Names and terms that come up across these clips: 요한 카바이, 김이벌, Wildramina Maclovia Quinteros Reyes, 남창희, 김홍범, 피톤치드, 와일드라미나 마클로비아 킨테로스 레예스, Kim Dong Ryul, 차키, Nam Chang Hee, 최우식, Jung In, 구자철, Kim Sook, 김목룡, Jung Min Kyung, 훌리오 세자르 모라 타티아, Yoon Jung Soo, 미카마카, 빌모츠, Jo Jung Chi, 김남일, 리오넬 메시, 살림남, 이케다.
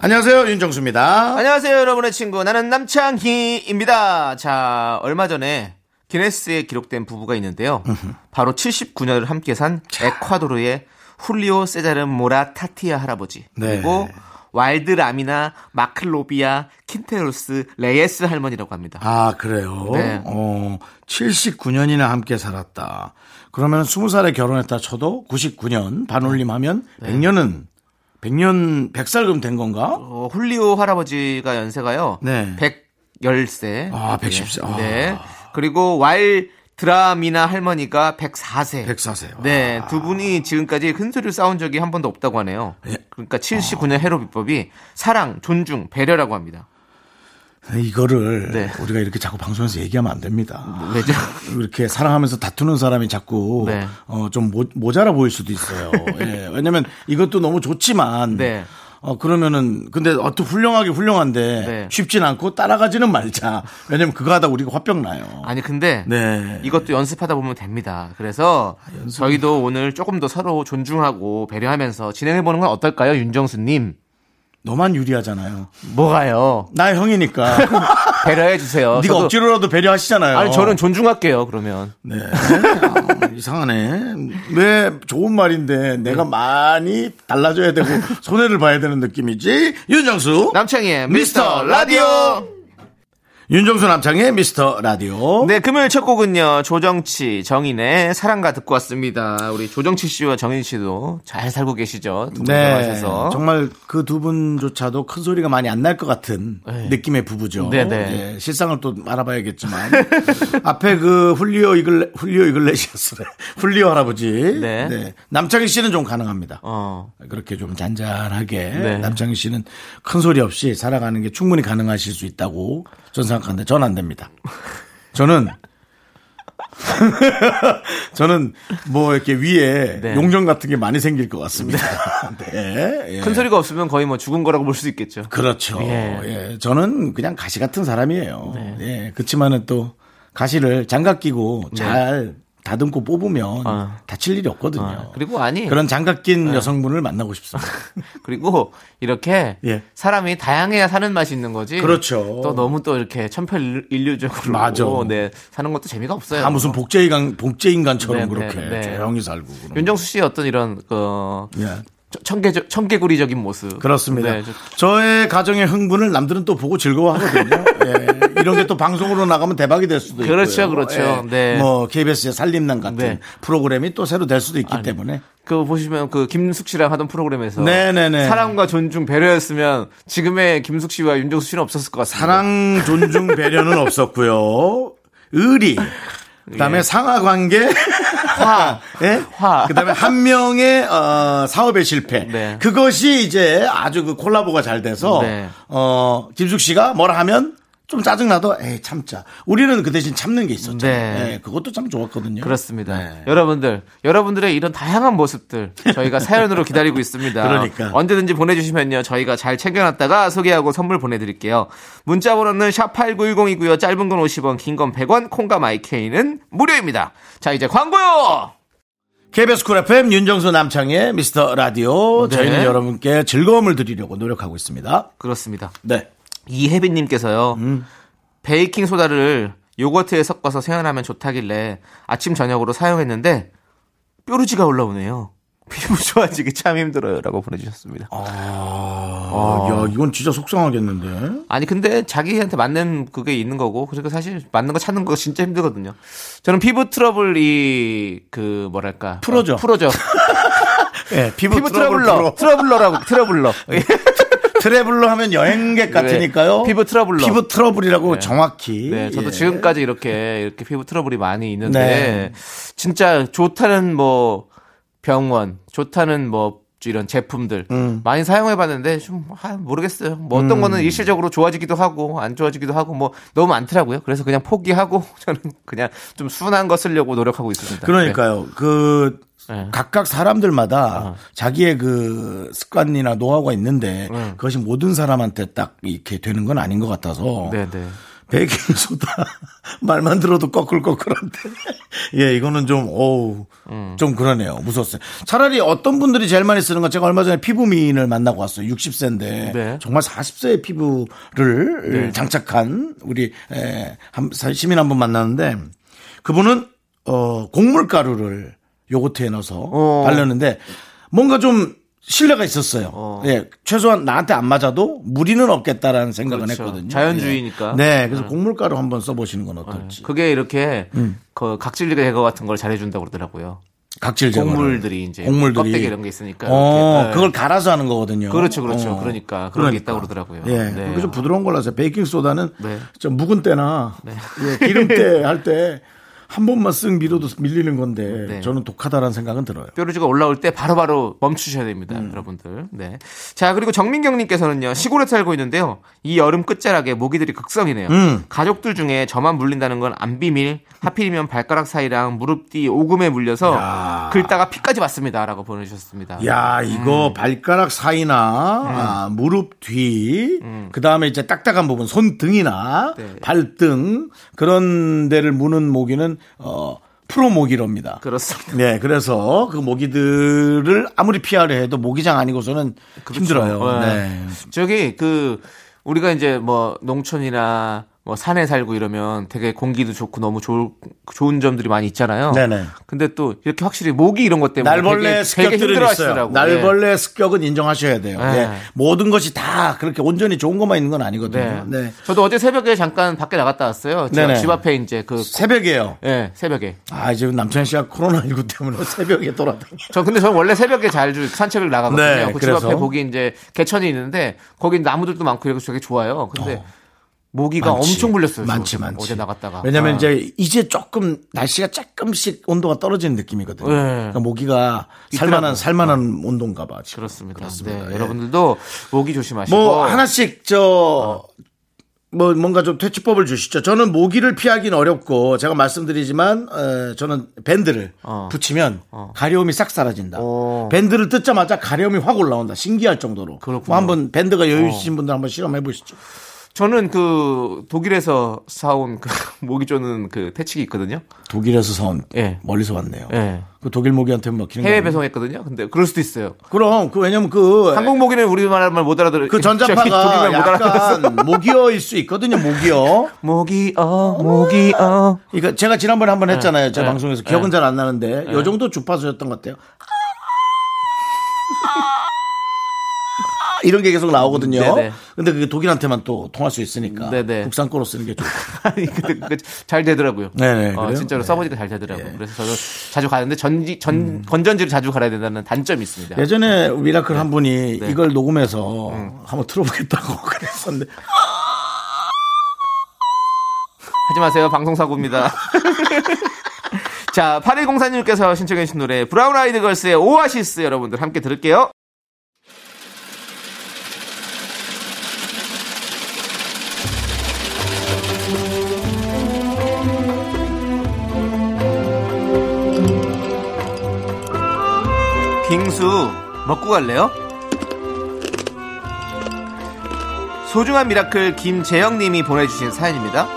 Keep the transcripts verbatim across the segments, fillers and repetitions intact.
안녕하세요, 윤정수입니다. 안녕하세요, 여러분의 친구 나는 남창희입니다. 자, 얼마 전에 기네스에 기록된 부부가 있는데요. 바로 칠십구 년을 함께 산 에콰도르의 훌리오 세자르 모라 타티아 할아버지, 네. 그리고 와일드라미나 마클로비아 킨테로스 레예스 할머니라고 합니다. 아, 그래요? 네. 어, 칠십구 년이나 함께 살았다. 그러면 스무 살에 결혼했다 쳐도 구십구 년 반올림하면 네. 백 년은 백 년, 백 살금 된 건가? 어, 훌리오 할아버지가 연세가요. 네. 백십 세. 아, 백십 세. 아. 네. 그리고 와일드라미나 할머니가 백사 세. 백사 세. 와. 네. 두 분이 지금까지 큰 소리를 싸운 적이 한 번도 없다고 하네요. 그러니까 칠십구 년 해로 비법이 사랑, 존중, 배려라고 합니다. 이거를 네. 우리가 이렇게 자꾸 방송에서 얘기하면 안 됩니다. 왜죠? 이렇게 사랑하면서 다투는 사람이 자꾸 네. 어, 좀 모, 모자라 보일 수도 있어요. 예. 왜냐하면 이것도 너무 좋지만 네. 어, 그러면은 근데 어떻게 훌륭하게 훌륭한데 네. 쉽진 않고 따라가지는 말자. 왜냐면 그거 하다 우리가 화병 나요. 아니 근데 네. 이것도 연습하다 보면 됩니다. 그래서 아, 연습... 저희도 오늘 조금 더 서로 존중하고 배려하면서 진행해보는 건 어떨까요, 윤정수님? 너만 유리하잖아요. 뭐가요? 나 형이니까. 배려해 주세요. 네가 저도... 억지로라도 배려하시잖아요. 아니 저는 존중할게요. 그러면. 네. 아, 이상하네. 왜 좋은 말인데 내가 많이 달라져야 되고 손해를 봐야 되는 느낌이지? 윤정수 남창희의 미스터 라디오. 윤정수 남창희의 미스터 라디오. 네, 금요일 첫 곡은요 조정치, 정인의 사랑가 듣고 왔습니다. 우리 조정치 씨와 정인 씨도 잘 살고 계시죠? 두 분도 하셔서 네, 정말 그 두 분조차도 큰 소리가 많이 안 날 것 같은 네. 느낌의 부부죠. 네, 네. 예, 실상을 또 알아봐야겠지만 앞에 그 훌리오 이글 훌리오 이글레시아스래 훌리오 할아버지. 네. 네. 남창희 씨는 좀 가능합니다. 어. 그렇게 좀 잔잔하게 네. 남창희 씨는 큰 소리 없이 살아가는 게 충분히 가능하실 수 있다고 전 생각하는데 전 안 됩니다. 저는 저는 뭐 이렇게 위에 네. 용종 같은 게 많이 생길 것 같습니다. 네. 예. 큰 소리가 없으면 거의 뭐 죽은 거라고 볼 수 있겠죠. 그렇죠. 예. 예. 저는 그냥 가시 같은 사람이에요. 네. 예. 그렇지만은 또 가시를 장갑 끼고 네. 잘 다듬고 뽑으면 아. 다칠 일이 없거든요. 아. 그리고 아니 그런 장갑 낀 네. 여성분을 만나고 싶습니다. 그리고 이렇게 예. 사람이 다양해야 사는 맛이 있는 거지. 그렇죠. 또 너무 또 이렇게 천편일률적으로 맞아. 네, 사는 것도 재미가 없어요. 아, 무슨 복제인간 복제인간처럼 네, 그렇게 네, 네. 조용히 살고. 윤정수 씨의 어떤 이런 그 예. 청개 청개구리적인 모습. 그렇습니다. 네, 저... 저의 가정의 흥분을 남들은 또 보고 즐거워하거든요. 예. 이런 게 또 방송으로 나가면 대박이 될 수도 있고요. 그렇죠, 그렇죠. 예. 네. 뭐 케이비에스의 살림남 같은 네. 프로그램이 또 새로 될 수도 있기 아니, 때문에. 그 보시면 그 김숙 씨랑 하던 프로그램에서 네네네. 사랑과 존중 배려였으면 지금의 김숙 씨와 윤정수 씨는 없었을 것 같습니다. 사랑, 존중, 배려는 없었고요. 의리. 그다음에 예. 상하 관계. 화, 예? 화. 그다음에 한 명의 어, 사업의 실패. 네. 그것이 이제 아주 그 콜라보가 잘 돼서 네. 어, 김숙 씨가 뭐라 하면 좀 짜증 나도 에이 참자. 우리는 그 대신 참는 게 있었죠. 네. 예, 그것도 참 좋았거든요. 그렇습니다. 네. 여러분들, 여러분들의 이런 다양한 모습들 저희가 사연으로 기다리고 있습니다. 그러니까 언제든지 보내주시면요 저희가 잘 챙겨놨다가 소개하고 선물 보내드릴게요. 문자번호는 샵팔구일공이고요. 짧은 건 오십 원, 긴 건 백 원, 콩과 마이케이는 무료입니다. 자, 이제 광고요. 케이비에스 쿨 에프엠 윤정수 남창의 미스터 라디오. 네. 저희는 여러분께 즐거움을 드리려고 노력하고 있습니다. 그렇습니다. 네. 이혜빈님께서요. 음. 베이킹소다를 요거트에 섞어서 세안하면 좋다길래 아침 저녁으로 사용했는데 뾰루지가 올라오네요. 피부 좋아지기 참 힘들어요 라고 보내주셨습니다. 아, 아. 야, 이건 진짜 속상하겠는데. 아니 근데 자기한테 맞는 그게 있는 거고 그러니까 사실 맞는 거 찾는 거 진짜 힘들거든요. 저는 피부 트러블이 그 뭐랄까 프로죠. 어, 프로죠. 네, 피부, 피부 트러블러. 트러블러. 트러블러라고 트러블러. 트래블러 하면 여행객 같으니까요. 네, 피부 트러블러. 피부 트러블이라고 네. 정확히. 네, 저도 예. 지금까지 이렇게 이렇게 피부 트러블이 많이 있는데 네. 진짜 좋다는 뭐 병원, 좋다는 뭐 이런 제품들 음. 많이 사용해봤는데 좀 아, 모르겠어요. 뭐 어떤 음. 거는 일시적으로 좋아지기도 하고 안 좋아지기도 하고 뭐 너무 많더라고요. 그래서 그냥 포기하고 저는 그냥 좀 순한 거 쓰려고 노력하고 있습니다. 그러니까요. 네. 그 네. 각각 사람들마다 어. 자기의 그 습관이나 노하우가 있는데 음. 그것이 모든 사람한테 딱 이렇게 되는 건 아닌 것 같아서. 네네. 베이킹소다 말만 들어도 꺼끌꺼끌한데 예 이거는 좀 어우 음. 좀 그러네요. 무서웠어요. 차라리 어떤 분들이 제일 많이 쓰는 건 제가 얼마 전에 피부 미인을 만나고 왔어요. 육십 세인데 네. 정말 사십 세의 피부를 네. 장착한 우리 에, 한, 시민 한 분 만났는데 그분은 어, 곡물가루를 요거트에 넣어서 어. 발랐는데 뭔가 좀 신뢰가 있었어요. 어. 예, 최소한 나한테 안 맞아도 무리는 없겠다라는 생각은 그렇죠. 했거든요. 자연주의니까. 네, 네 그래서 음. 곡물가루 한번 써보시는 건 어떨지. 그게 이렇게 음. 그 각질 제거 같은 걸 잘해준다고 그러더라고요. 각질 제거. 곡물들이 이제 곡물들이. 껍데기 이런 게 있으니까. 어, 그걸 갈아서 하는 거거든요. 그렇죠, 그렇죠. 어. 그러니까 그런 그러니까. 게 있다고 그러더라고요. 예, 네. 그게 좀 부드러운 걸로 하세요. 베이킹 소다는 네. 좀 묵은 때나 네. 예, 기름 때 할 때. 한 번만 쓱 밀어도 밀리는 건데 네. 저는 독하다라는 생각은 들어요. 뾰루지가 올라올 때 바로바로 멈추셔야 됩니다. 음. 여러분들. 네. 자 그리고 정민경 님께서는요. 시골에 살고 있는데요. 이 여름 끝자락에 모기들이 극성이네요. 음. 가족들 중에 저만 물린다는 건 안 비밀. 하필이면 발가락 사이랑 무릎 뒤 오금에 물려서 야. 긁다가 피까지 봤습니다. 라고 보내주셨습니다. 야 이거 음. 발가락 사이나 음. 아, 무릎 뒤 음. 그다음에 이제 딱딱한 부분 손등이나 네. 발등 그런 데를 무는 모기는 어, 프로 모기랍니다. 그렇습니다. 네, 그래서 그 모기들을 아무리 피하려 해도 모기장 아니고서는 그렇죠. 힘들어요. 네. 네. 저기 그 우리가 이제 뭐 농촌이나 뭐 산에 살고 이러면 되게 공기도 좋고 너무 좋을, 좋은 점들이 많이 있잖아요. 네네. 근데 또 이렇게 확실히 모기 이런 것 때문에 날벌레 습격들은 있어요. 날벌레 네. 습격은 인정하셔야 돼요. 네. 네. 모든 것이 다 그렇게 온전히 좋은 것만 있는 건 아니거든요. 네. 네. 저도 어제 새벽에 잠깐 밖에 나갔다 왔어요. 제가 집 앞에 이제 그 새벽에요. 네, 새벽에. 아 이제 남창희 씨가 코로나십구 때문에 새벽에 돌아다녀. 저 근데 저 원래 새벽에 잘 산책을 나가거든요. 네, 그 집 앞에 거기 이제 개천이 있는데 거기 나무들도 많고 이렇게 되게 좋아요. 근데 어. 모기가 많지, 엄청 물렸어요. 많지, 많지. 어제 나갔다가. 왜냐면 아. 이제 이제 조금 날씨가 조금씩 온도가 떨어지는 느낌이거든요. 네. 그러니까 모기가 살만한 살만한 어. 온도인가 봐. 지금. 그렇습니다. 그렇습니다. 네. 예. 여러분들도 모기 조심하시고. 뭐 하나씩 저 뭐 어. 뭔가 좀 퇴치법을 주시죠. 저는 모기를 피하기는 어렵고 제가 말씀드리지만 에, 저는 밴드를 어. 붙이면 어. 가려움이 싹 사라진다. 어. 밴드를 뜯자마자 가려움이 확 올라온다. 신기할 정도로. 그렇군요. 뭐 한번 밴드가 여유 있으신 어. 분들 한번 실험해 보시죠. 저는 그 독일에서 사온 그 모기 쪼는 그 퇴치기 있거든요. 독일에서 사온. 예. 네. 멀리서 왔네요. 예. 네. 그 독일 모기한테는 막히는 해외 배송했거든요. 근데 그럴 수도 있어요. 그럼 그 왜냐면 그 한국 모기는 우리말 못 알아들어. 그 전자파가 약간 모기어일 수 있거든요. 모기어. 모기어. 모기어. 그러니까 제가 지난번에 한번 했잖아요. 제 네. 방송에서 네. 기억은 잘 안 나는데 네. 요 정도 주파수였던 것 같아요. 이런 게 계속 나오거든요. 네네. 근데 그게 독일한테만 또 통할 수 있으니까 네네. 국산 거로 쓰는 게 좋고. 아니, 근데 잘 되더라고요. 네네, 어, 진짜로 네. 써보니까 잘 되더라고요. 네. 그래서 저도 자주 가는데 전지, 전, 음. 건전지를 자주 갈아야 된다는 단점이 있습니다. 예전에 네. 미라클 한 분이 네. 이걸 녹음해서 음. 한번 틀어보겠다고 그랬었는데. 하지 마세요. 방송사고입니다. 자, 팔일공사님께서 신청해 주신 노래 브라운 아이드 걸스의 오아시스 여러분들 함께 들을게요. 빙수 먹고 갈래요? 소중한 미라클 김재영님이 보내주신 사연입니다.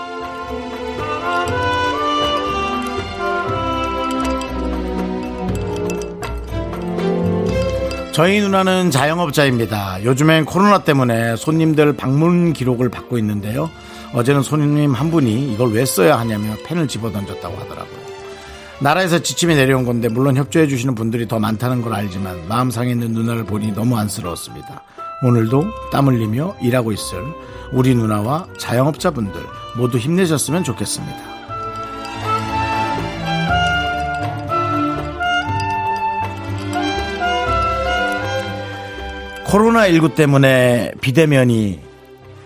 저희 누나는 자영업자입니다. 요즘엔 코로나 때문에 손님들 방문 기록을 받고 있는데요. 어제는 손님 한 분이 이걸 왜 써야 하냐며 펜을 집어던졌다고 하더라고요. 나라에서 지침이 내려온 건데 물론 협조해 주시는 분들이 더 많다는 걸 알지만 마음 상해 있는 누나를 보니 너무 안쓰러웠습니다. 오늘도 땀 흘리며 일하고 있을 우리 누나와 자영업자분들 모두 힘내셨으면 좋겠습니다. 코로나십구 때문에 비대면이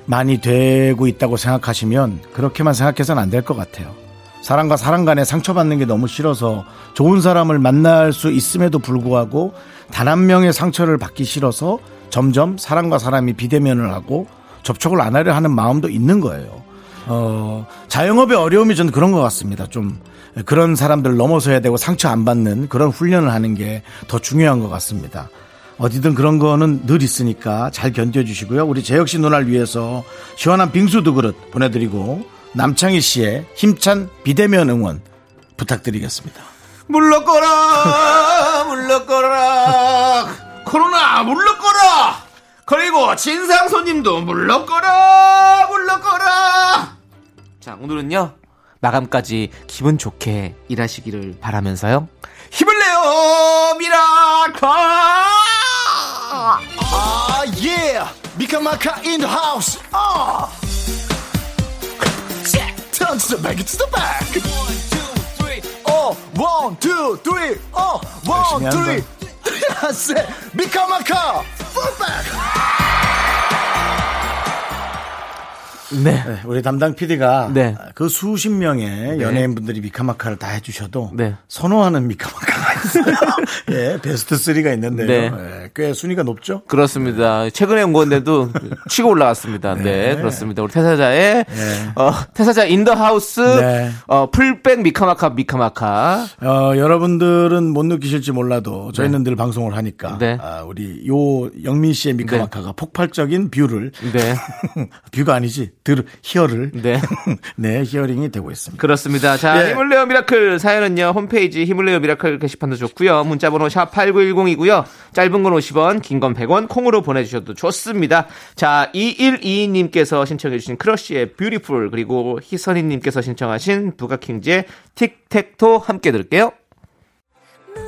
많이 되고 있다고 생각하시면 그렇게만 생각해서는 안 될 것 같아요. 사람과 사람 간에 상처받는 게 너무 싫어서 좋은 사람을 만날 수 있음에도 불구하고 단 한 명의 상처를 받기 싫어서 점점 사람과 사람이 비대면을 하고 접촉을 안 하려 하는 마음도 있는 거예요. 어, 자영업의 어려움이 전 그런 것 같습니다. 좀 그런 사람들 넘어서야 되고 상처 안 받는 그런 훈련을 하는 게 더 중요한 것 같습니다. 어디든 그런 거는 늘 있으니까 잘 견뎌주시고요. 우리 재혁씨 누나를 위해서 시원한 빙수 두 그릇 보내드리고 남창희 씨의 힘찬 비대면 응원 부탁드리겠습니다. 물러거라 물러거라 코로나 물러거라 그리고 진상 손님도 물러거라 물러거라. 자, 오늘은요 마감까지 기분 좋게 일하시기를 바라면서요 힘을 내요 미라카. Ah yeah, 미카마카 in the house. Ah, check, turn to the back, it's the back. One two three, oh one two three, oh one two three. I said, 미카마카, full back. 네, 네, 우리 담당 피디가 네. 그 수십 명의 연예인분들이 네. 미카마카를 다 해주셔도 네. 선호하는 미카마카가 있어요. 예, 베스트 삼가 있는데요. 네. 예, 꽤 순위가 높죠? 그렇습니다. 네. 최근에 온 건데도 치고 올라갔습니다. 네, 네 그렇습니다. 우리 태사자의 네. 어, 태사자 인더하우스 네. 어, 풀백 미카마카 미카마카. 어, 여러분들은 못 느끼실지 몰라도 저희는 네. 늘 방송을 하니까 네. 아, 우리 요 영민 씨의 미카마카가 네. 폭발적인 뷰를 네. 뷰가 아니지 들 히어를 네. 네 히어링이 되고 있습니다. 그렇습니다. 자, 네. 힘을 내요 미라클 사연은요 홈페이지 힘을 내요 미라클 게시판도 좋고요. 문자 번호 샵 팔구일공이고요. 짧은 건 오십 원, 긴 건 백 원, 콩으로 보내주셔도 좋습니다. 자, 이일이이님께서 신청해주신 크러쉬의 뷰티풀, 그리고 희선이님께서 신청하신 부가킹즈의 틱택토 함께 들을게요. 넌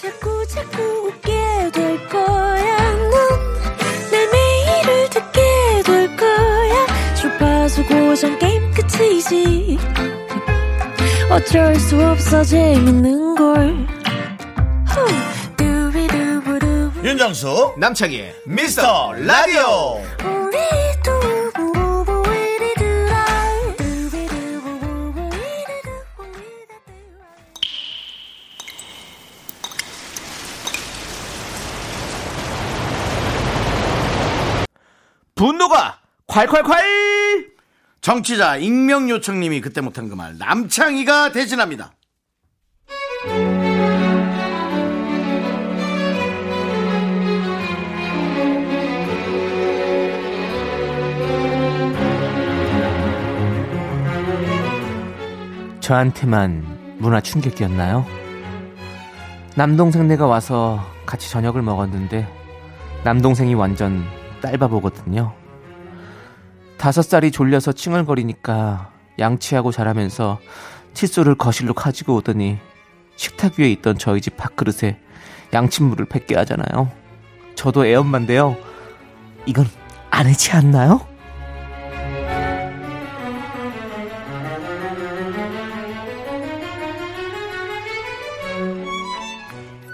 자꾸 자꾸 웃게 될 거야. 넌 내 매일을 듣게 될 거야. 주파수 고정 게임 끝이지. 어쩔 수 없어 재밌는걸. 윤정수 남창희 미스터 라디오. 분노가 콸콸콸. 정치자 익명 요청님이 그때 못한 그 말 남창희가 대신합니다. 저한테만 문화 충격이었나요? 남동생네가 와서 같이 저녁을 먹었는데 남동생이 완전 딸바보거든요. 다섯 살이 졸려서 칭얼거리니까 양치하고 자라면서 칫솔을 거실로 가지고 오더니 식탁 위에 있던 저희 집 밥그릇에 양칫물을 뱉게 하잖아요. 저도 애엄마인데요. 이건 안 해지 않나요?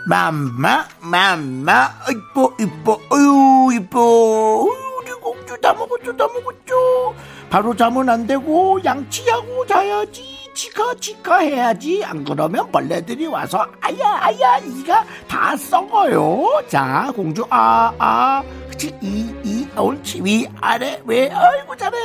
맘마 맘마 이뻐 이뻐 어유 이뻐 우리 공주 다 먹었죠 다 먹었죠. 바로 자면 안 되고 양치하고 자야지. 치카 치카 해야지. 안 그러면 벌레들이 와서 아야 아야 이가 다 썩어요. 자 공주 아아 그치 이이 옳지 위 아래 왜 아이고 잘해.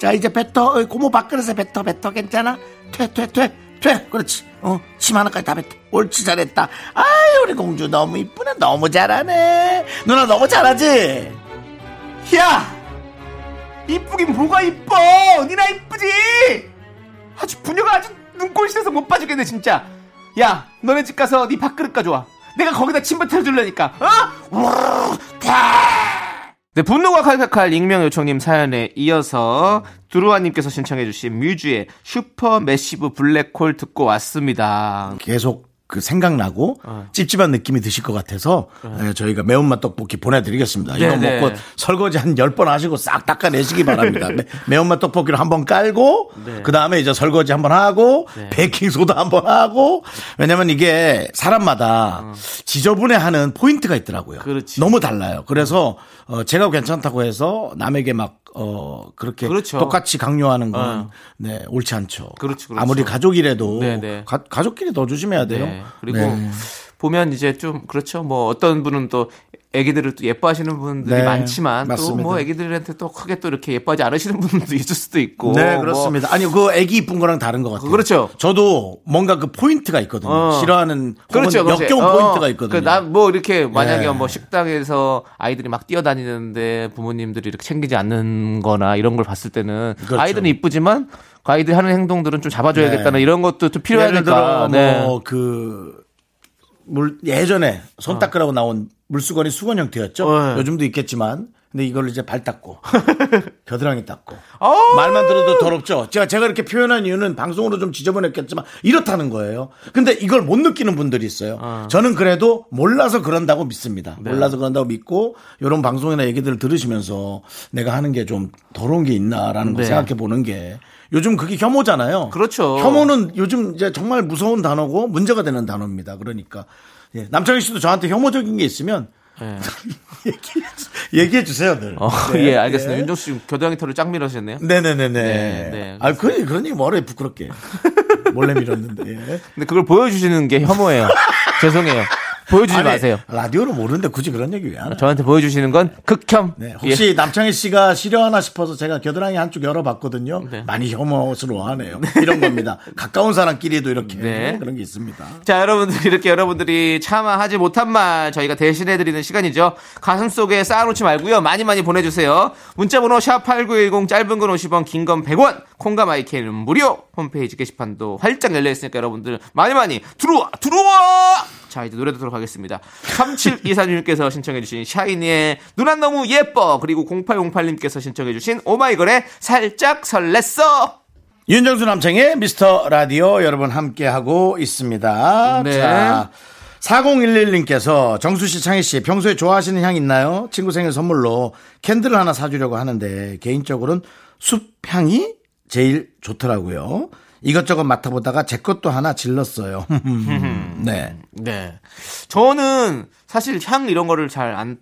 자 이제 뱉어 고모 밥그릇에 뱉어 뱉어 괜찮아 퇴퇴퇴 돼, 그렇지. 어, 침 하나까지 다 뱉다. 옳지, 잘했다. 아이, 우리 공주 너무 이쁘네. 너무 잘하네. 누나 너무 잘하지? 야! 이쁘긴 뭐가 이뻐! 니나 이쁘지! 아주 부녀가 아주 눈꼴 시려서 못 봐주겠네, 진짜. 야, 너네 집 가서 니 밥그릇 가져와. 내가 거기다 침 뱉어줄라니까. 어? 우르르, 네, 분노가 칼칼칼 익명 요청님 사연에 이어서 두루아님께서 신청해주신 뮤즈의 슈퍼 매시브 블랙홀 듣고 왔습니다. 계속 그 생각나고 어. 찝찝한 느낌이 드실 것 같아서 어. 저희가 매운맛 떡볶이 보내드리겠습니다. 네네. 이거 먹고 설거지 한 열 번 하시고 싹 닦아내시기 바랍니다. 매운맛 떡볶이를 한번 깔고 네. 그 다음에 이제 설거지 한번 하고 네. 베이킹소다 한번 하고 왜냐면 이게 사람마다 어. 지저분해하는 포인트가 있더라고요. 그렇지. 너무 달라요. 그래서 어, 제가 괜찮다고 해서 남에게 막 어, 그렇게 그렇죠. 똑같이 강요하는 건 어. 네, 옳지 않죠. 그렇죠, 그렇죠. 아무리 가족이라도 가, 가족끼리 더 조심해야 돼요. 네. 그리고 네. 보면 이제 좀 그렇죠. 뭐 어떤 분은 또 애기들을 또 예뻐하시는 분들이 네, 많지만 또 뭐 애기들한테 또 크게 또 이렇게 예뻐하지 않으시는 분들도 있을 수도 있고. 네, 그렇습니다. 뭐. 아니, 그 애기 이쁜 거랑 다른 것 같아요. 그렇죠. 저도 뭔가 그 포인트가 있거든요. 어. 싫어하는 그렇죠, 혹은 역겨운 어. 포인트가 있거든요. 나 뭐 이렇게 만약에 네. 뭐 식당에서 아이들이 막 뛰어다니는데 부모님들이 이렇게 챙기지 않는 거나 이런 걸 봤을 때는 그렇죠. 아이들은 이쁘지만 그 아이들이 하는 행동들은 좀 잡아줘야겠다는 네. 이런 것도 또 필요하니까. 네. 뭐 그 물 예전에 손 닦으라고 어. 나온 물수건이 수건 형태였죠. 어, 네. 요즘도 있겠지만, 근데 이걸 이제 발 닦고 겨드랑이 닦고 말만 들어도 더럽죠. 제가 제가 이렇게 표현한 이유는 방송으로 좀 지저분했겠지만 이렇다는 거예요. 근데 이걸 못 느끼는 분들이 있어요. 어. 저는 그래도 몰라서 그런다고 믿습니다. 네. 몰라서 그런다고 믿고 이런 방송이나 얘기들을 들으시면서 내가 하는 게 좀 더러운 게 있나라는 걸 네. 생각해 보는 게. 요즘 그게 혐오잖아요. 그렇죠. 혐오는 요즘 이제 정말 무서운 단어고 문제가 되는 단어입니다. 그러니까 예. 남창희 씨도 저한테 혐오적인 게 있으면 예. 얘기해 주세요, 늘. 어, 네. 예, 알겠습니다. 네. 윤정수 씨 겨드랑이 털을 쫙 밀으셨네요. 네네네네. 네, 네, 아, 그러니 그러니 뭐래 부끄럽게 몰래 밀었는데. 예. 근데 그걸 보여주시는 게 혐오예요. 죄송해요. 보여주지 아니, 마세요. 라디오를 모르는데 굳이 그런 얘기 왜 안 해요? 저한테 보여주시는 건 극혐. 네, 혹시 예. 남창희 씨가 싫어하나 싶어서 제가 겨드랑이 한쪽 열어봤거든요. 네. 많이 혐오스러워하네요. 이런 겁니다. 가까운 사람끼리도 이렇게 네. 그런 게 있습니다. 자, 여러분들 이렇게 여러분들이 차마 하지 못한 말 저희가 대신해드리는 시간이죠. 가슴 속에 쌓아놓지 말고요. 많이 많이 보내주세요. 문자번호 샵 팔구일공 짧은 건 오십 원 긴 건 백 원 콩과 마이크는 무료. 홈페이지 게시판도 활짝 열려있으니까 여러분들 많이 많이 들어와 들어와. 자, 이제 노래 듣도록 하겠습니다. 삼칠이사님께서 신청해주신 샤이니의 누난 너무 예뻐. 그리고 공팔공팔님께서 신청해주신 오마이걸의 살짝 설렜어. 윤정수 남창의 미스터 라디오 여러분 함께하고 있습니다. 네. 자, 사공일일님께서 정수씨 창희씨 평소에 좋아하시는 향 있나요? 친구 생일 선물로 캔들 하나 사주려고 하는데 개인적으로는 숲향이 제일 좋더라고요. 이것저것 맡아보다가 제 것도 하나 질렀어요. 네. 네. 저는 사실 향 이런 거를 잘 안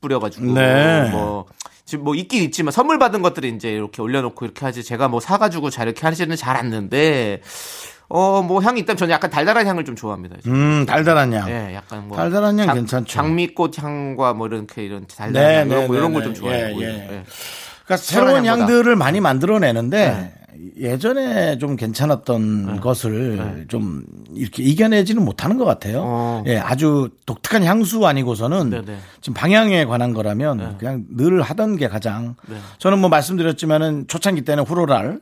뿌려가지고. 네. 뭐, 지금 뭐 있긴 있지만 선물 받은 것들이 이제 이렇게 올려놓고 이렇게 하지. 제가 뭐 사가지고 잘 이렇게 하지는 잘 않는데. 어, 뭐 향이 있다면 저는 약간 달달한 향을 좀 좋아합니다. 지금. 음, 달달한 향. 네, 약간 뭐 달달한 향 장, 괜찮죠. 장미꽃 향과 뭐 이렇게 이런 달달한 향 이런 걸 좀 좋아해요. 예, 예. 예. 그러니까 새로운 향들을 향보다. 많이 만들어내는데. 네. 예전에 좀 괜찮았던 네. 것을 네. 좀 이렇게 이겨내지는 못하는 것 같아요. 어. 예, 아주 독특한 향수 아니고서는 네네. 지금 방향에 관한 거라면 네. 그냥 늘 하던 게 가장 네. 저는 뭐 말씀드렸지만은 초창기 때는 후로랄을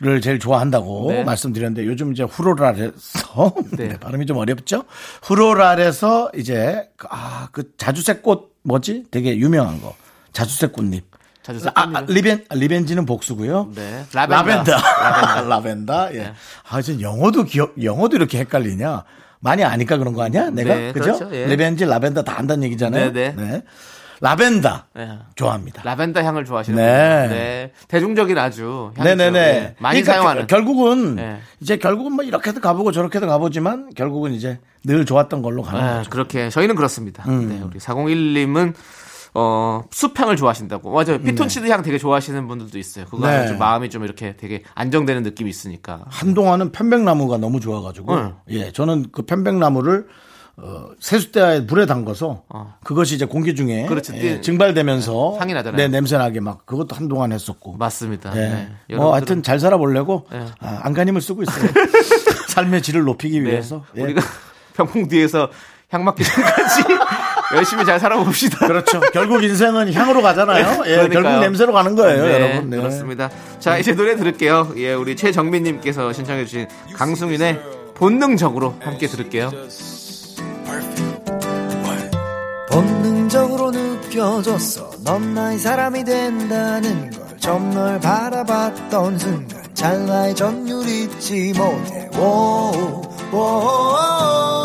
네. 제일 좋아한다고 네. 말씀드렸는데 요즘 이제 후로랄에서 네. 네, 발음이 좀 어렵죠? 후로랄에서 이제 아, 그 자주색 꽃 뭐지? 되게 유명한 거 자주색 꽃잎. 자주 아, 아, 리벤, 리벤지는 복수고요. 네. 라벤더. 라벤더. 라벤더. 예. 네. 아, 지금 영어도 기억, 영어도 이렇게 헷갈리냐? 많이 아니까 그런 거 아니야? 내가? 네, 그죠? 그렇죠? 예. 리벤지, 라벤더 다 한다는 얘기잖아요. 네, 네. 네. 라벤더. 네. 좋아합니다. 라벤더 향을 좋아하시는 분. 네. 네. 대중적인 아주. 네네네. 네. 많이 그러니까 사용하는. 결국은, 네. 이제 결국은 뭐 이렇게도 가보고 저렇게도 가보지만 결국은 이제 늘 좋았던 걸로 가는 네, 거죠. 그렇게. 저희는 그렇습니다. 음. 네. 우리 사공일님은 어, 숲향을 좋아하신다고. 맞아요. 피톤치드 네. 향 되게 좋아하시는 분들도 있어요. 그거 네. 좀 마음이 좀 이렇게 되게 안정되는 느낌이 있으니까. 한동안은 편백나무가 너무 좋아가지고. 응. 예. 저는 그 편백나무를 어, 세숫대에 물에 담가서 어. 그것이 이제 공기 중에 그렇죠. 예, 증발되면서 네. 향이 나잖아요. 네, 냄새나게 막 그것도 한동안 했었고. 맞습니다. 예. 네. 네. 뭐 하여튼 잘 살아보려고 네. 아, 안간힘을 쓰고 있어요. 삶의 질을 높이기 네. 위해서. 예. 우리가 병풍 뒤에서 향 맡기 전까지. 열심히 잘 살아봅시다. 그렇죠. 결국 인생은 향으로 가잖아요. 네, 예, 결국 냄새로 가는 거예요, 네, 여러분. 네. 그렇습니다. 자, 이제 노래 들을게요. 예, 우리 최정민님께서 신청해주신 강승윤의 본능적으로 함께 들을게요. 본능적으로 느껴졌어. 넌 나의 사람이 된다는 걸. 점 널 바라봤던 순간. 찰나의 전율 잊지 못해. 오, 오, 오, 오.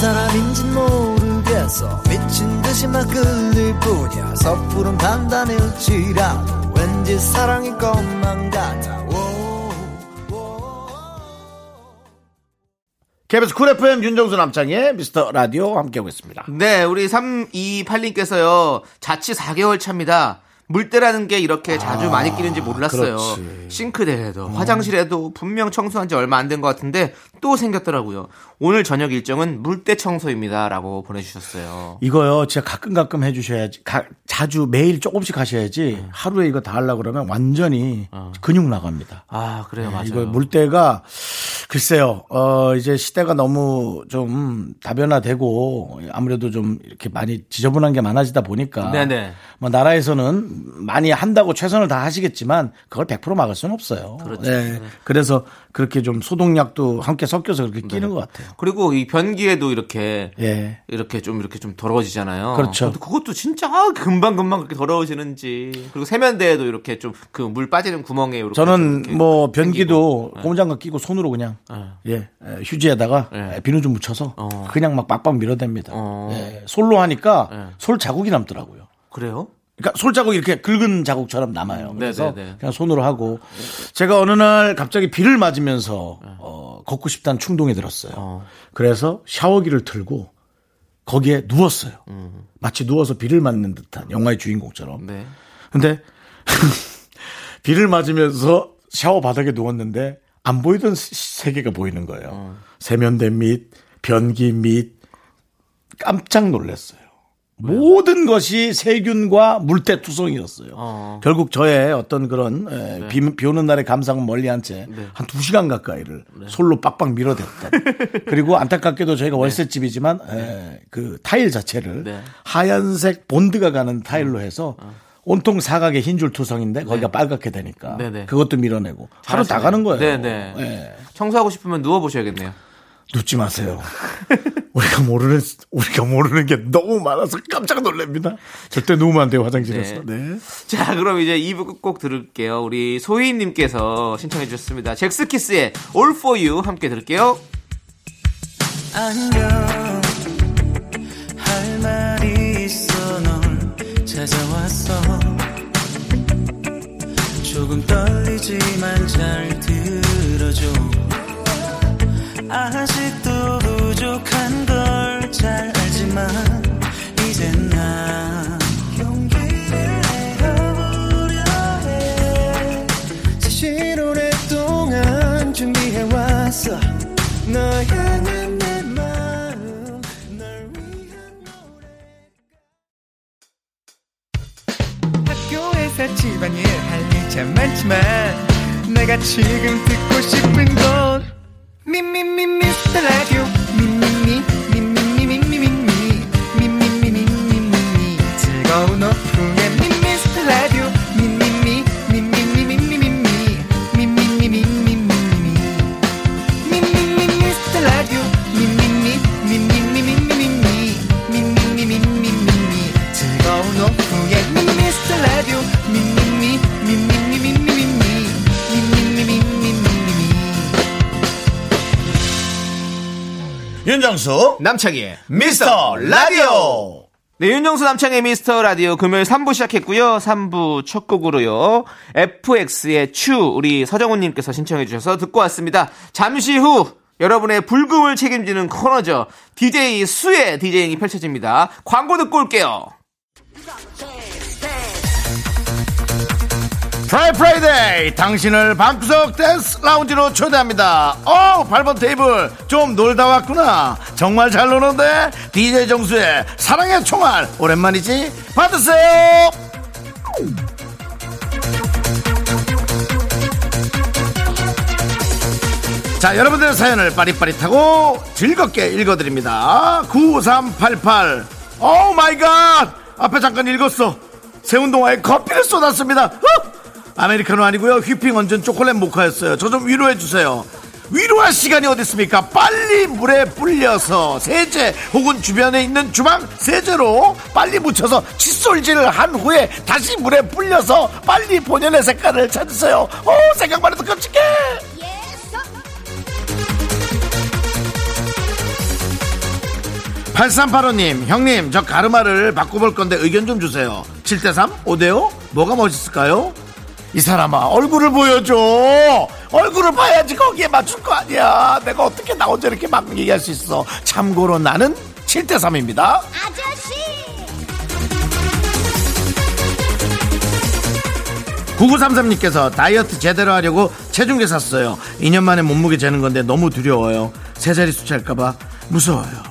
사람인진 모르겠어. 미친 듯이 막 끌릴 뿐이야. 섣부른 판단일지라도 왠지 사랑일 것만 같아. 케이비에스 쿨 에프엠 윤정수 남창의 미스터 라디오 함께하고 있습니다. 네, 우리 삼이팔님께서요. 자취 사 개월 차입니다. 물때라는 게 이렇게 자주 아, 많이 끼는지 몰랐어요. 그렇지. 싱크대에도 음. 화장실에도 분명 청소한 지 얼마 안 된 것 같은데 또 생겼더라고요. 오늘 저녁 일정은 물때 청소입니다 라고 보내주셨어요. 이거요 진짜 가끔 가끔 해주셔야지. 가, 자주 매일 조금씩 하셔야지. 음. 하루에 이거 다 하려고 그러면 완전히 음. 근육 나갑니다. 아 그래요. 네, 맞아요. 이거 물때가 글쎄요 어, 이제 시대가 너무 좀 다변화되고 아무래도 좀 이렇게 많이 지저분한 게 많아지다 보니까 네네. 뭐 나라에서는 많이 한다고 최선을 다 하시겠지만 그걸 백 퍼센트 막을 수는 없어요. 그렇죠. 네. 그래서 그렇게 좀 소독약도 함께 섞여서 그렇게 끼는 네. 것 같아요. 그리고 이 변기에도 이렇게 예. 이렇게 좀 이렇게 좀 더러워지잖아요. 그렇죠. 그것도 진짜 금방 금방 그렇게 더러워지는지. 그리고 세면대에도 이렇게 좀 그 물 빠지는 구멍에 이렇게 저는 이렇게 뭐 변기도 네. 고무장갑 끼고 손으로 그냥 네. 예 휴지에다가 네. 비누 좀 묻혀서 어. 그냥 막 빡빡 밀어댑니다. 어. 예. 솔로 하니까 네. 솔 자국이 남더라고요. 그래요? 그러니까 솔자국 이렇게 긁은 자국처럼 남아요. 그래서 네네네. 그냥 손으로 하고 제가 어느 날 갑자기 비를 맞으면서 어, 걷고 싶다는 충동이 들었어요. 어. 그래서 샤워기를 틀고 거기에 누웠어요. 음. 마치 누워서 비를 맞는 듯한 영화의 주인공처럼. 네. 근데 비를 맞으면서 샤워 바닥에 누웠는데 안 보이던 세계가 보이는 거예요. 어. 세면대 밑, 변기 밑 깜짝 놀랐어요. 모든 것이 세균과 물때투성이었어요. 어. 결국 저의 어떤 그런 네. 비, 비 오는 날의 감상은 멀리한 채 한 두 네. 시간 가까이를 네. 솔로 빡빡 밀어댔던. 그리고 안타깝게도 저희가 네. 월세집이지만 네. 에, 그 타일 자체를 네. 하얀색 본드가 가는 타일로 해서 어. 온통 사각의 흰줄 투성인데 거기가 네. 빨갛게 되니까 네네. 그것도 밀어내고 하루 다 가는 거예요. 네네. 네. 청소하고 싶으면 누워보셔야겠네요. 눕지 마세요. 우리가 모르는 우리가 모르는 게 너무 많아서 깜짝 놀랍니다. 절대 누우면 안 돼요 화장실에서. 네. 네. 자 그럼 이제 이 부 끝곡 들을게요. 우리 소희님께서 신청해 주셨습니다. 잭스키스의 All For You 함께 들을게요. 안녕 할 말이 있어 널 찾아왔어 조금 떨리지만 잘 들어줘 아직도 부족한 걸 잘 알지만 이젠 나 용기를 내어보려 해 사실 오랫동안 준비해왔어 널 향한 내 마음 널 위한 노래가 학교에서 집안일 할 일 참 많지만 내가 지금 듣고 싶은 건 미미미 미스터 라디오 미미미 미미미 미미미 미미미 미미미 즐거운 오픈에 미스터 라디오 미미미 미미미 미미미 미미미 미미미 미미미 미스터 라디오 미미미 미미미 미미미 미미미 미미미 즐거운 오픈에 미스터 라디오 미미미 미미미 미미미 미미미 윤정수 남창희의 미스터 라디오. 네, 윤정수 남창희의 미스터 라디오 금요일 삼 부 시작했고요. 삼 부 첫 곡으로요 에프엑스의 추 우리 서정훈님께서 신청해 주셔서 듣고 왔습니다. 잠시 후 여러분의 불금을 책임지는 코너죠. 디제이 수의 디제잉이 펼쳐집니다. 광고 듣고 올게요. 프라이 프라이데이 당신을 밤구석 댄스 라운지로 초대합니다. 오 팔 번 테이블 좀 놀다 왔구나. 정말 잘 노는데 디제이 정수의 사랑의 총알 오랜만이지 받으세요. 자 여러분들의 사연을 빠릿빠릿하고 즐겁게 읽어드립니다. 구삼팔팔 오 마이 갓 앞에 잠깐 읽었어. 새 운동화에 커피를 쏟았습니다. 후! 아메리카노 아니고요 휘핑 얹은 초콜릿 모카였어요. 저 좀 위로해주세요. 위로할 시간이 어디 있습니까? 빨리 물에 불려서 세제 혹은 주변에 있는 주방 세제로 빨리 묻혀서 칫솔질을 한 후에 다시 물에 불려서 빨리 본연의 색깔을 찾으세요. 오 생각만 해도 끔찍해. 팔삼팔오 님, 형님 저 가르마를 바꿔볼 건데 의견 좀 주세요. 칠 대 삼? 오 대 오? 뭐가 멋있을까요? 이 사람아, 얼굴을 보여줘. 얼굴을 봐야지 거기에 맞출 거 아니야. 내가 어떻게 나 혼자 이렇게 막 얘기할 수 있어. 참고로 나는 칠 대 삼입니다 아저씨. 구구삼삼 님께서 다이어트 제대로 하려고 체중계 샀어요. 이 년 만에 몸무게 재는 건데 너무 두려워요. 세 자리 수치할까봐 무서워요.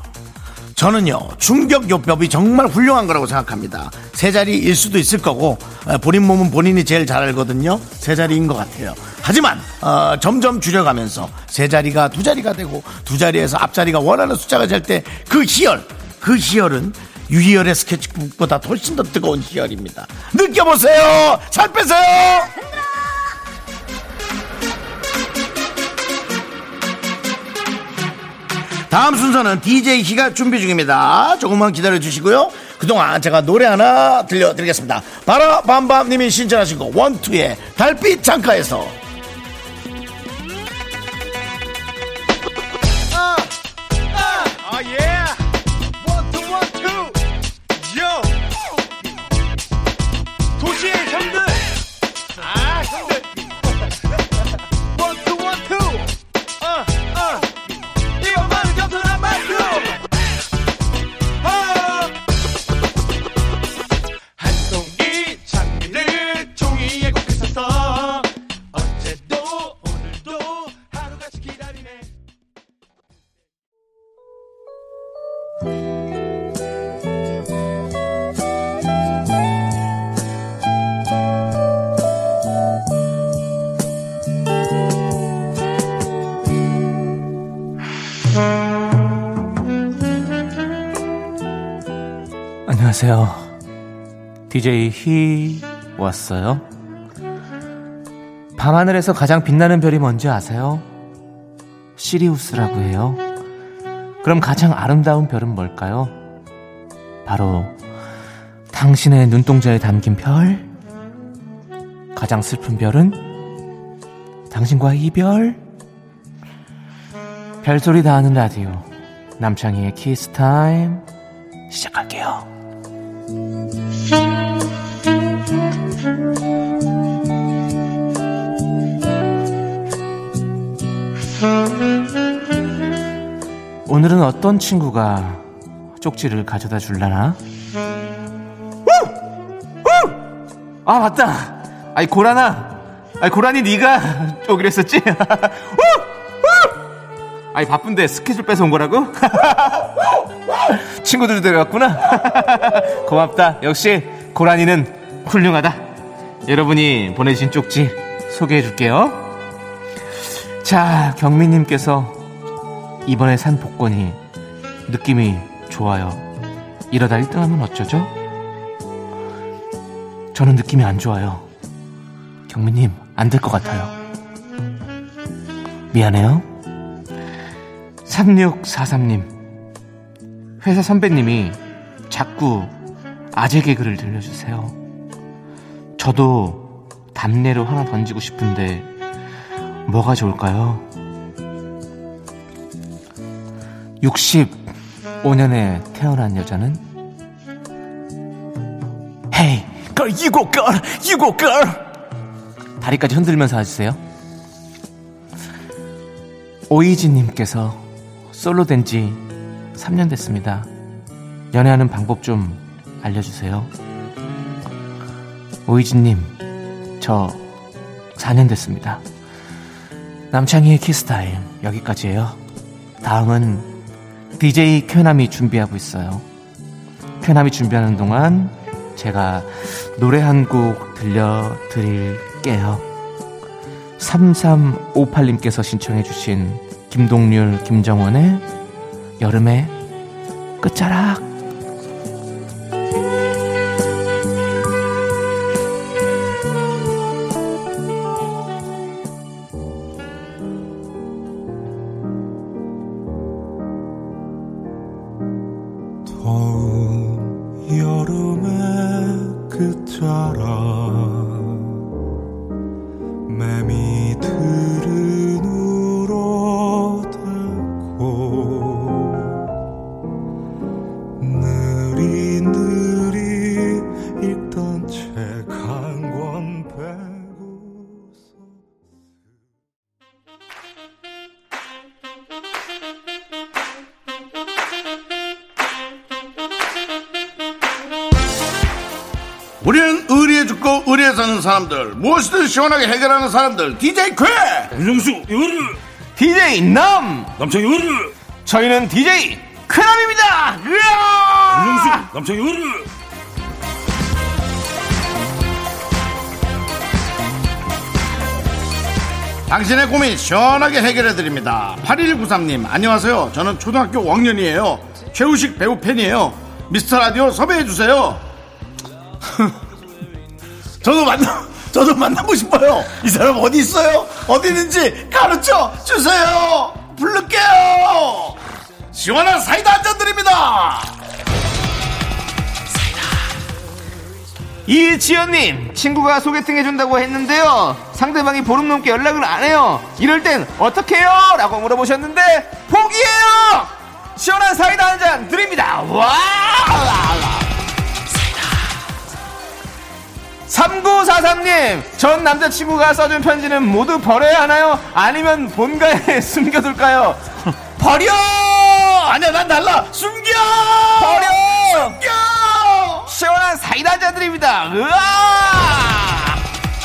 저는요, 충격요법이 정말 훌륭한 거라고 생각합니다. 세 자리일 수도 있을 거고, 본인 몸은 본인이 제일 잘 알거든요. 세 자리인 것 같아요. 하지만 어, 점점 줄여가면서 세 자리가 두 자리가 되고, 두 자리에서 앞자리가 원하는 숫자가 될 때 그 희열, 그 희열은 유희열의 스케치북보다 훨씬 더 뜨거운 희열입니다. 느껴보세요. 살 빼세요. 다음 순서는 디제이 희가 준비 중입니다. 조금만 기다려주시고요. 그동안 제가 노래 하나 들려드리겠습니다. 바라밤밤님이 신청하신 곡 원투의 달빛 창가에서. 안녕하세요. 디제이 희 왔어요. 밤하늘에서 가장 빛나는 별이 뭔지 아세요? 시리우스라고 해요. 그럼 가장 아름다운 별은 뭘까요? 바로 당신의 눈동자에 담긴 별. 가장 슬픈 별은 당신과 이별. 별소리 다 아는 라디오 남창희의 키스타임 시작할게요. 오늘은 어떤 친구가 쪽지를 가져다 줄라나? 아 맞다. 아이 고라나. 아이 고라니 네가 오기로 했었지? 아이 바쁜데 스케줄 빼서 온 거라고? 친구들도 데려왔구나. 고맙다. 역시 고라니는 훌륭하다. 여러분이 보내주신 쪽지 소개해줄게요. 자, 경민님께서 이번에 산 복권이 느낌이 좋아요. 이러다 일 등 하면 어쩌죠? 저는 느낌이 안 좋아요. 경민님, 안 될 것 같아요. 미안해요. 삼육사삼 님, 회사 선배님이 자꾸 아재 개그를 들려주세요. 저도 답례로 하나 던지고 싶은데 뭐가 좋을까요? 육십오 년에 태어난 여자는? Hey, girl, you go girl, you go girl. 다리까지 흔들면서 하세요. 오이지님께서 솔로 된지 삼 년 됐습니다. 연애하는 방법 좀 알려주세요. 오이진님, 저 사 년 됐습니다. 남창희의 키스타임 여기까지예요. 다음은 디제이 쾌남이 준비하고 있어요. 쾌남이 준비하는 동안 제가 노래 한 곡 들려드릴게요. 삼삼오팔 님께서 신청해주신 김동률, 김정원의 여름의 끝자락. 더운 여름의 끝자락, 매미 들은 울어 대고 우리는 의리에 죽고 의리에 사는 사람들, 무엇이든 시원하게 해결하는 사람들, 디제이 쾌! 윤정수 의리! 디제이 남! 남창희 의리! 저희는 디제이 쾌남입니다! 윤정수 남창희 의리! 당신의 고민 시원하게 해결해드립니다. 팔일구삼 님 안녕하세요. 저는 초등학교 오 학년이에요. 최우식 배우 팬이에요. 미스터라디오 섭외해주세요. 저도 만나, 저도 만나고 싶어요. 이 사람 어디 있어요? 어디 있는지 가르쳐 주세요. 부를게요. 시원한 사이다 한잔 드립니다. 사이다. 이지연님, 친구가 소개팅 해준다고 했는데요, 상대방이 보름 넘게 연락을 안 해요. 이럴 땐 어떡해요? 라고 물어보셨는데 포기해요. 시원한 사이다 한잔 드립니다. 와! 삼구사삼 님, 전 남자친구가 써준 편지는 모두 버려야 하나요? 아니면 본가에 숨겨둘까요? 버려! 아니야, 난 달라! 숨겨! 버려! 숨겨! 시원한 사이다자들입니다. 으아!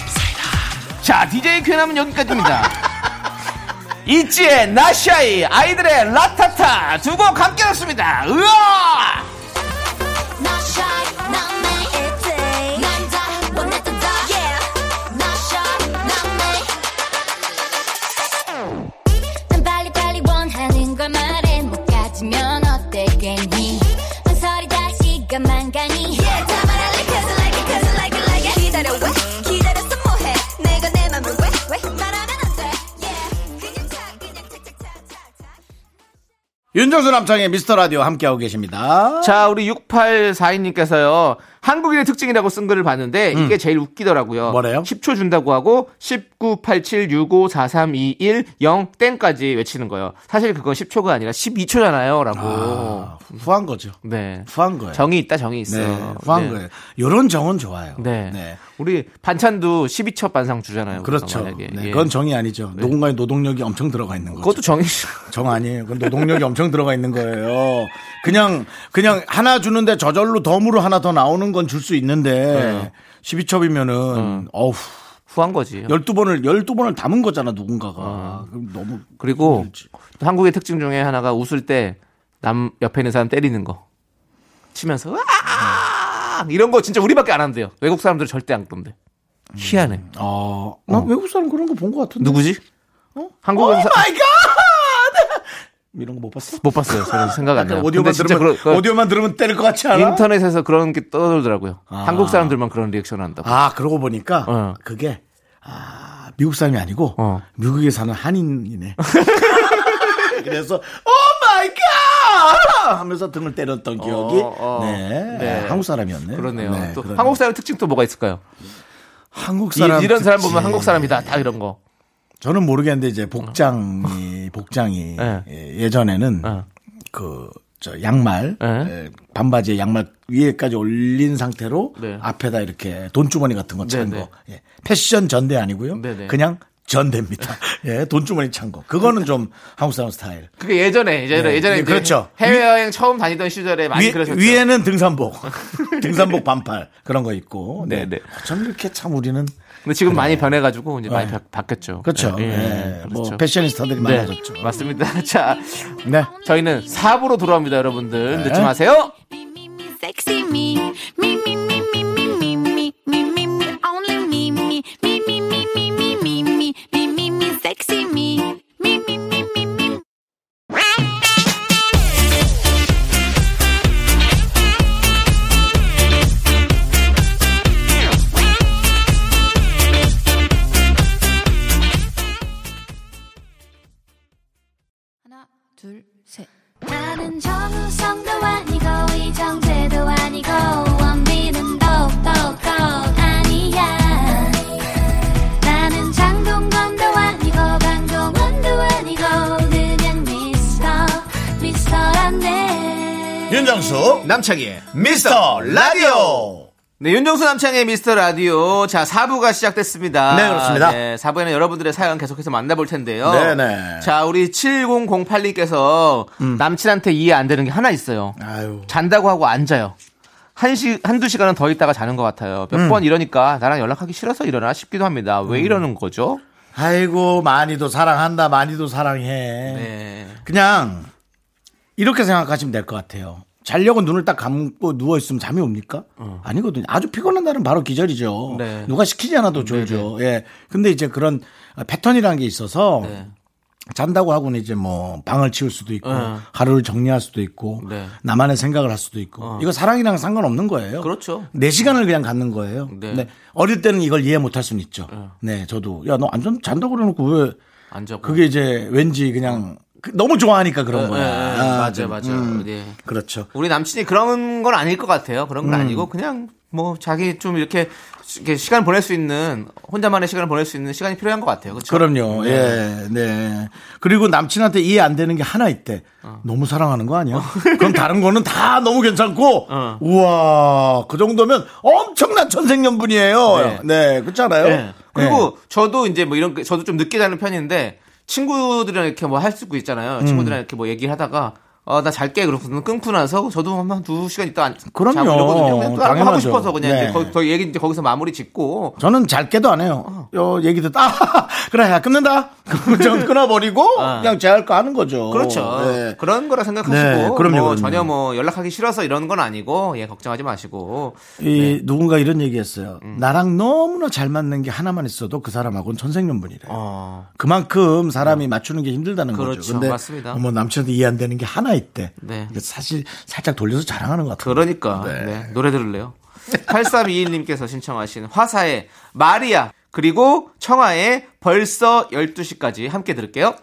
사이다. 자, 디제이 쾌남은 여기까지입니다. 있지의 나샤이, 아이들의 라타타 두 곡 함께 했습니다. 으아! 윤정수 남창의 미스터라디오 함께하고 계십니다. 자, 우리 육팔사이 님께서요, 한국인의 특징이라고 쓴 글을 봤는데 이게 음. 제일 웃기더라고요. 뭐래요? 십 초 준다고 하고 일구, 팔칠, 육오, 사삼, 이일, 영, 땡까지 외치는 거예요. 사실 그거 십 초가 아니라 십이 초잖아요 라고. 아, 후한 거죠. 네, 후한 거예요. 정이 있다, 정이 있어. 네, 후한 네. 거예요. 요런 정은 좋아요. 네. 네, 우리 반찬도 십이 첩 반상 주잖아요. 그렇죠. 네, 예. 그건 정이 아니죠. 네. 누군가의 노동력이 엄청 들어가 있는 거죠. 그것도 정이죠. 정 아니에요. 그건 노동력이 엄청 들어가 있는 거예요. 그냥 그냥 하나 주는데 저절로 덤으로 하나 더 나오는 건 줄 수 있는데 네. 십이 첩이면은 음. 어후, 후한 거지. 열두 번을 열두 번을 담은 거잖아, 누군가가. 아. 그럼 너무. 그리고 한국의 특징 중에 하나가 웃을 때 남 옆에 있는 사람 때리는 거 치면서 아! 이런 거 진짜 우리밖에 안 한대요. 외국 사람들 절대 안 그런데. 음. 희한해. 아, 어. 나 외국 사람 그런 거 본 거 같은데. 누구지? 어? 한국은. 오 마이 갓! 이런 거 못 봤어? 못 봤어요. 저는 생각 안 나요. 오디오만 들으면, 그러, 그러, 오디오만 들으면 때릴 것 같지 않아? 인터넷에서 그런 게 떠돌더라고요. 아. 한국 사람들만 그런 리액션을 한다고. 아, 그러고 보니까 어. 그게 아, 미국 사람이 아니고 어. 미국에 사는 한인이네. 그래서 오 마이 갓 하면서 등을 때렸던 기억이 어, 어. 네. 네, 한국 사람이었네. 그러네요. 네, 또 그러네. 한국 사람 특징 또 뭐가 있을까요? 한국 사람 이, 이런 특징. 사람 보면 한국 사람이다. 다 이런 거. 저는 모르겠는데 이제 복장이 복장이 네. 예전에는 네. 그 저 양말 네. 반바지에 양말 위에까지 올린 상태로 네. 앞에다 이렇게 돈주머니 같은 거 찬 거 네. 네. 예. 패션 전대 아니고요. 네. 네. 그냥 전대입니다. 예, 돈주머니 찬 거. 그거는 좀 한국 사람 스타일. 그게 예전에 예전에 네. 예전에 네. 그렇죠. 해외여행 처음 다니던 시절에 많이 그랬었죠. 위에는 등산복, 등산복 반팔 그런 거 있고. 네, 네. 전 이렇게 참 우리는. 근데 지금 그래. 많이 변해가지고 이제 네. 많이 바, 바뀌었죠. 그렇죠. 네. 네. 네. 그렇죠. 뭐 패셔니스타들이 네. 많아졌죠. 맞습니다. 자, 네, 저희는 사 부로 돌아옵니다, 여러분들. 네. 늦지 마세요. 나는 정우성도 아니고 이정재도 아니고 원빈은 더욱더 아니야. 나는 장동건도 아니고 강동원도 아니고 그냥 미스터 미스터란데. 윤정수 남창희의 미스터라디오. 네, 윤정수 남창의 미스터 라디오. 자, 사 부가 시작됐습니다. 네, 그렇습니다. 네, 사 부에는 여러분들의 사연 계속해서 만나볼 텐데요. 네네. 자, 우리 칠공공팔 님께서 음. 남친한테 이해 안 되는 게 하나 있어요. 아유. 잔다고 하고 앉아요. 한 시, 한두 시간은 더 있다가 자는 것 같아요. 몇 번 음. 이러니까 나랑 연락하기 싫어서 이러나 싶기도 합니다. 왜 음. 이러는 거죠? 아이고, 많이도 사랑한다, 많이도 사랑해. 네. 그냥 이렇게 생각하시면 될 것 같아요. 자려고 눈을 딱 감고 누워있으면 잠이 옵니까? 어. 아니거든요. 아주 피곤한 날은 바로 기절이죠. 네. 누가 시키지 않아도 졸죠. 예. 근데 이제 그런 패턴이라는 게 있어서 네. 잔다고 하고는 이제 뭐 방을 치울 수도 있고 네. 하루를 정리할 수도 있고 네. 나만의 생각을 할 수도 있고 어. 이거 사랑이랑 상관없는 거예요. 그렇죠. 내 시간을 그냥 갖는 거예요. 네. 네. 어릴 때는 이걸 이해 못할 수는 있죠. 네, 네. 저도 야, 너 안 잔다고 그래놓고 왜 안 자고 그게 이제 왠지 그냥 너무 좋아하니까 그런 네, 거야. 네, 아, 맞아, 맞아. 음, 네. 그렇죠. 우리 남친이 그런 건 아닐 것 같아요. 그런 건 음. 아니고 그냥 뭐 자기 좀 이렇게, 이렇게 시간 보낼 수 있는 혼자만의 시간을 보낼 수 있는 시간이 필요한 것 같아요. 그렇죠? 그럼요. 네. 예, 네. 그리고 남친한테 이해 안 되는 게 하나 있대. 어. 너무 사랑하는 거 아니야? 어. 그럼 다른 거는 다 너무 괜찮고 어. 우와 그 정도면 엄청난 천생연분이에요. 네, 네 그렇잖아요. 네. 그리고 네. 저도 이제 뭐 이런 저도 좀 늦게 자는 편인데. 친구들이랑 이렇게 뭐 할 수 있고 있잖아요. 음. 친구들이랑 이렇게 뭐 얘기를 하다가, 어, 나 잘게. 그러고서 끊고 나서 저도 한 두 시간 있다 안, 그럼요. 자고 이러거든요. 그냥 또 하고 싶어서 그냥 네. 이제 거, 더 얘기 이제 거기서 마무리 짓고. 저는 잘게도 안 해요. 어. 요 얘기 듣다, 아, 그래, 야, 끊는다. 그럼 전 끊어버리고, 아. 그냥 제 할 거 하는 거죠. 그렇죠. 네. 그런 거라 생각하시고. 네. 그럼요. 뭐 전혀 뭐 연락하기 싫어서 이런 건 아니고, 예, 걱정하지 마시고. 이, 네. 누군가 이런 얘기 했어요. 음. 나랑 너무나 잘 맞는 게 하나만 있어도 그 사람하고는 천생연분이래요. 어. 그만큼 사람이 어. 맞추는 게 힘들다는 그렇죠. 거죠. 근데 맞습니다. 뭐 남친한테 이해 안 되는 게 하나 이때 네. 사실 살짝 돌려서 자랑하는 것 같아요. 그러니까 네. 네. 노래 들을래요. 팔삼이일 님께서 신청하신 화사의 마리아 그리고 청하의 벌써 열두 시까지 함께 들을게요.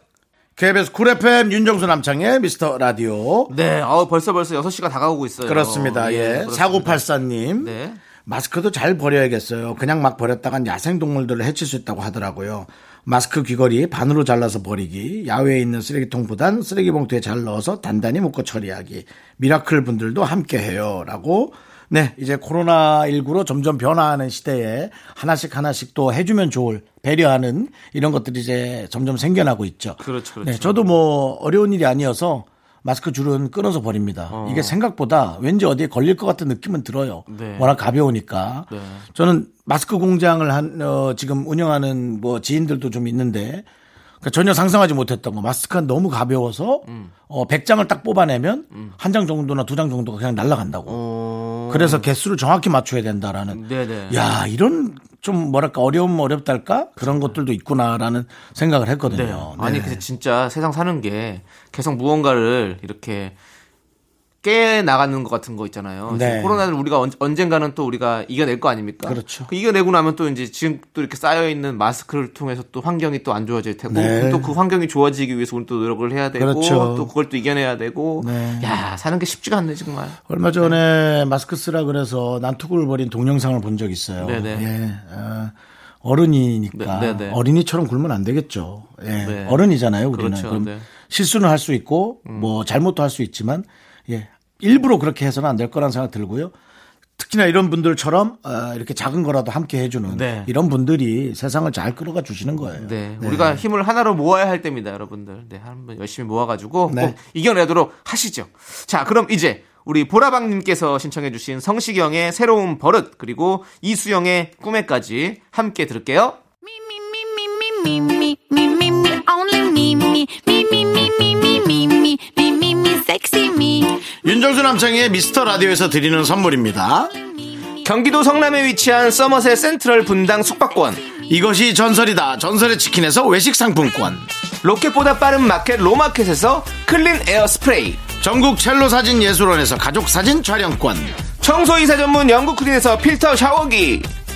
케이비에스 쿨 에프엠 윤정수 남창의 미스터 라디오. 네, 어, 벌써 벌써 여섯 시가 다가오고 있어요. 그렇습니다. 예, 사구팔사 님. 네. 마스크도 잘 버려야겠어요. 그냥 막 버렸다간 야생동물들을 해칠 수 있다고 하더라고요. 마스크 귀걸이 반으로 잘라서 버리기, 야외에 있는 쓰레기통보단 쓰레기 봉투에 잘 넣어서 단단히 묶어 처리하기, 미라클 분들도 함께해요 라고. 네, 이제 코로나십구로 점점 변화하는 시대에 하나씩 하나씩 또 해주면 좋을, 배려하는 이런 것들이 이제 점점 생겨나고 있죠. 그렇죠, 그렇죠. 네, 저도 뭐 어려운 일이 아니어서 마스크 줄은 끊어서 버립니다. 어. 이게 생각보다 왠지 어디에 걸릴 것 같은 느낌은 들어요. 네. 워낙 가벼우니까. 네. 저는 마스크 공장을 한, 어, 지금 운영하는 뭐 지인들도 좀 있는데 그러니까 전혀 상상하지 못했던 거. 마스크가 너무 가벼워서 음. 어, 백 장을 딱 뽑아내면 음. 한 장 정도나 두 장 정도가 그냥 날아간다고. 어. 그래서 개수를 정확히 맞춰야 된다라는. 네네. 야, 이런 좀 뭐랄까 어려움 어렵달까 그런 것들도 있구나라는 생각을 했거든요. 네. 네. 아니 근데 진짜 세상 사는 게 계속 무언가를 이렇게 깨 나가는 것 같은 거 있잖아요. 네. 코로나를 우리가 언, 언젠가는 또 우리가 이겨낼 거 아닙니까? 그렇죠. 그 이겨내고 나면 또 이제 지금 또 이렇게 쌓여 있는 마스크를 통해서 또 환경이 또 안 좋아질 테고 네. 또 그 환경이 좋아지기 위해서 우리 또 노력을 해야 되고 그렇죠. 또 그걸 또 이겨내야 되고 네. 야 사는 게 쉽지가 않네 정말. 얼마 전에 네. 마스크 쓰라 그래서 난투구를 벌인 동영상을 본 적 있어요. 네네. 예. 아. 어른이니까 네네. 어린이처럼 굴면 안 되겠죠. 예. 네. 어른이잖아요 우리는. 그렇죠. 그럼 네. 실수는 할 수 있고 음. 뭐 잘못도 할 수 있지만. 예, 일부러 그렇게 해서는 안 될 거란 생각 들고요. 특히나 이런 분들처럼 어, 이렇게 작은 거라도 함께 해주는 네. 이런 분들이 세상을 잘 끌어가 주시는 거예요. 네. 네. 우리가 힘을 하나로 모아야 할 때입니다, 여러분들. 네, 한번 열심히 모아가지고 네. 꼭 이겨내도록 하시죠. 자, 그럼 이제 우리 보라방님께서 신청해주신 성시경의 새로운 버릇 그리고 이수영의 꿈에까지 함께 들을게요. 윤정수 남창의 미스터 라디오에서 드리는 선물입니다. 경기도 성남에 위치한 서머셋 센트럴 분당 숙박권. 이것이 전설이다 전설의 치킨에서 외식 상품권. 로켓보다 빠른 마켓 로마켓에서 클린 에어 스프레이. 전국 첼로 사진 예술원에서 가족 사진 촬영권. 청소이사 전문 영국 클린에서 필터 샤워기.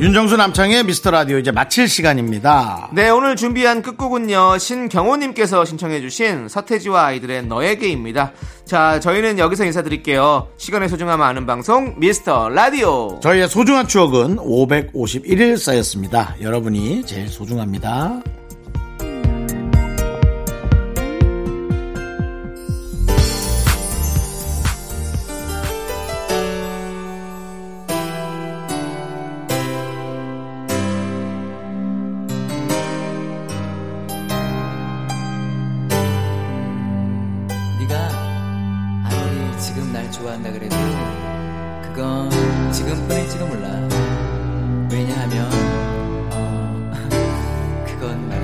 윤정수 남창의 미스터라디오 이제 마칠 시간입니다. 네, 오늘 준비한 끝곡은요 신경호님께서 신청해주신 서태지와 아이들의 너에게입니다. 자, 저희는 여기서 인사드릴게요. 시간의 소중함을 아는 방송 미스터라디오, 저희의 소중한 추억은 오백오십일 일 쌓였습니다. 여러분이 제일 소중합니다. 지금뿐일지도 몰라. 왜냐하면 어, 그건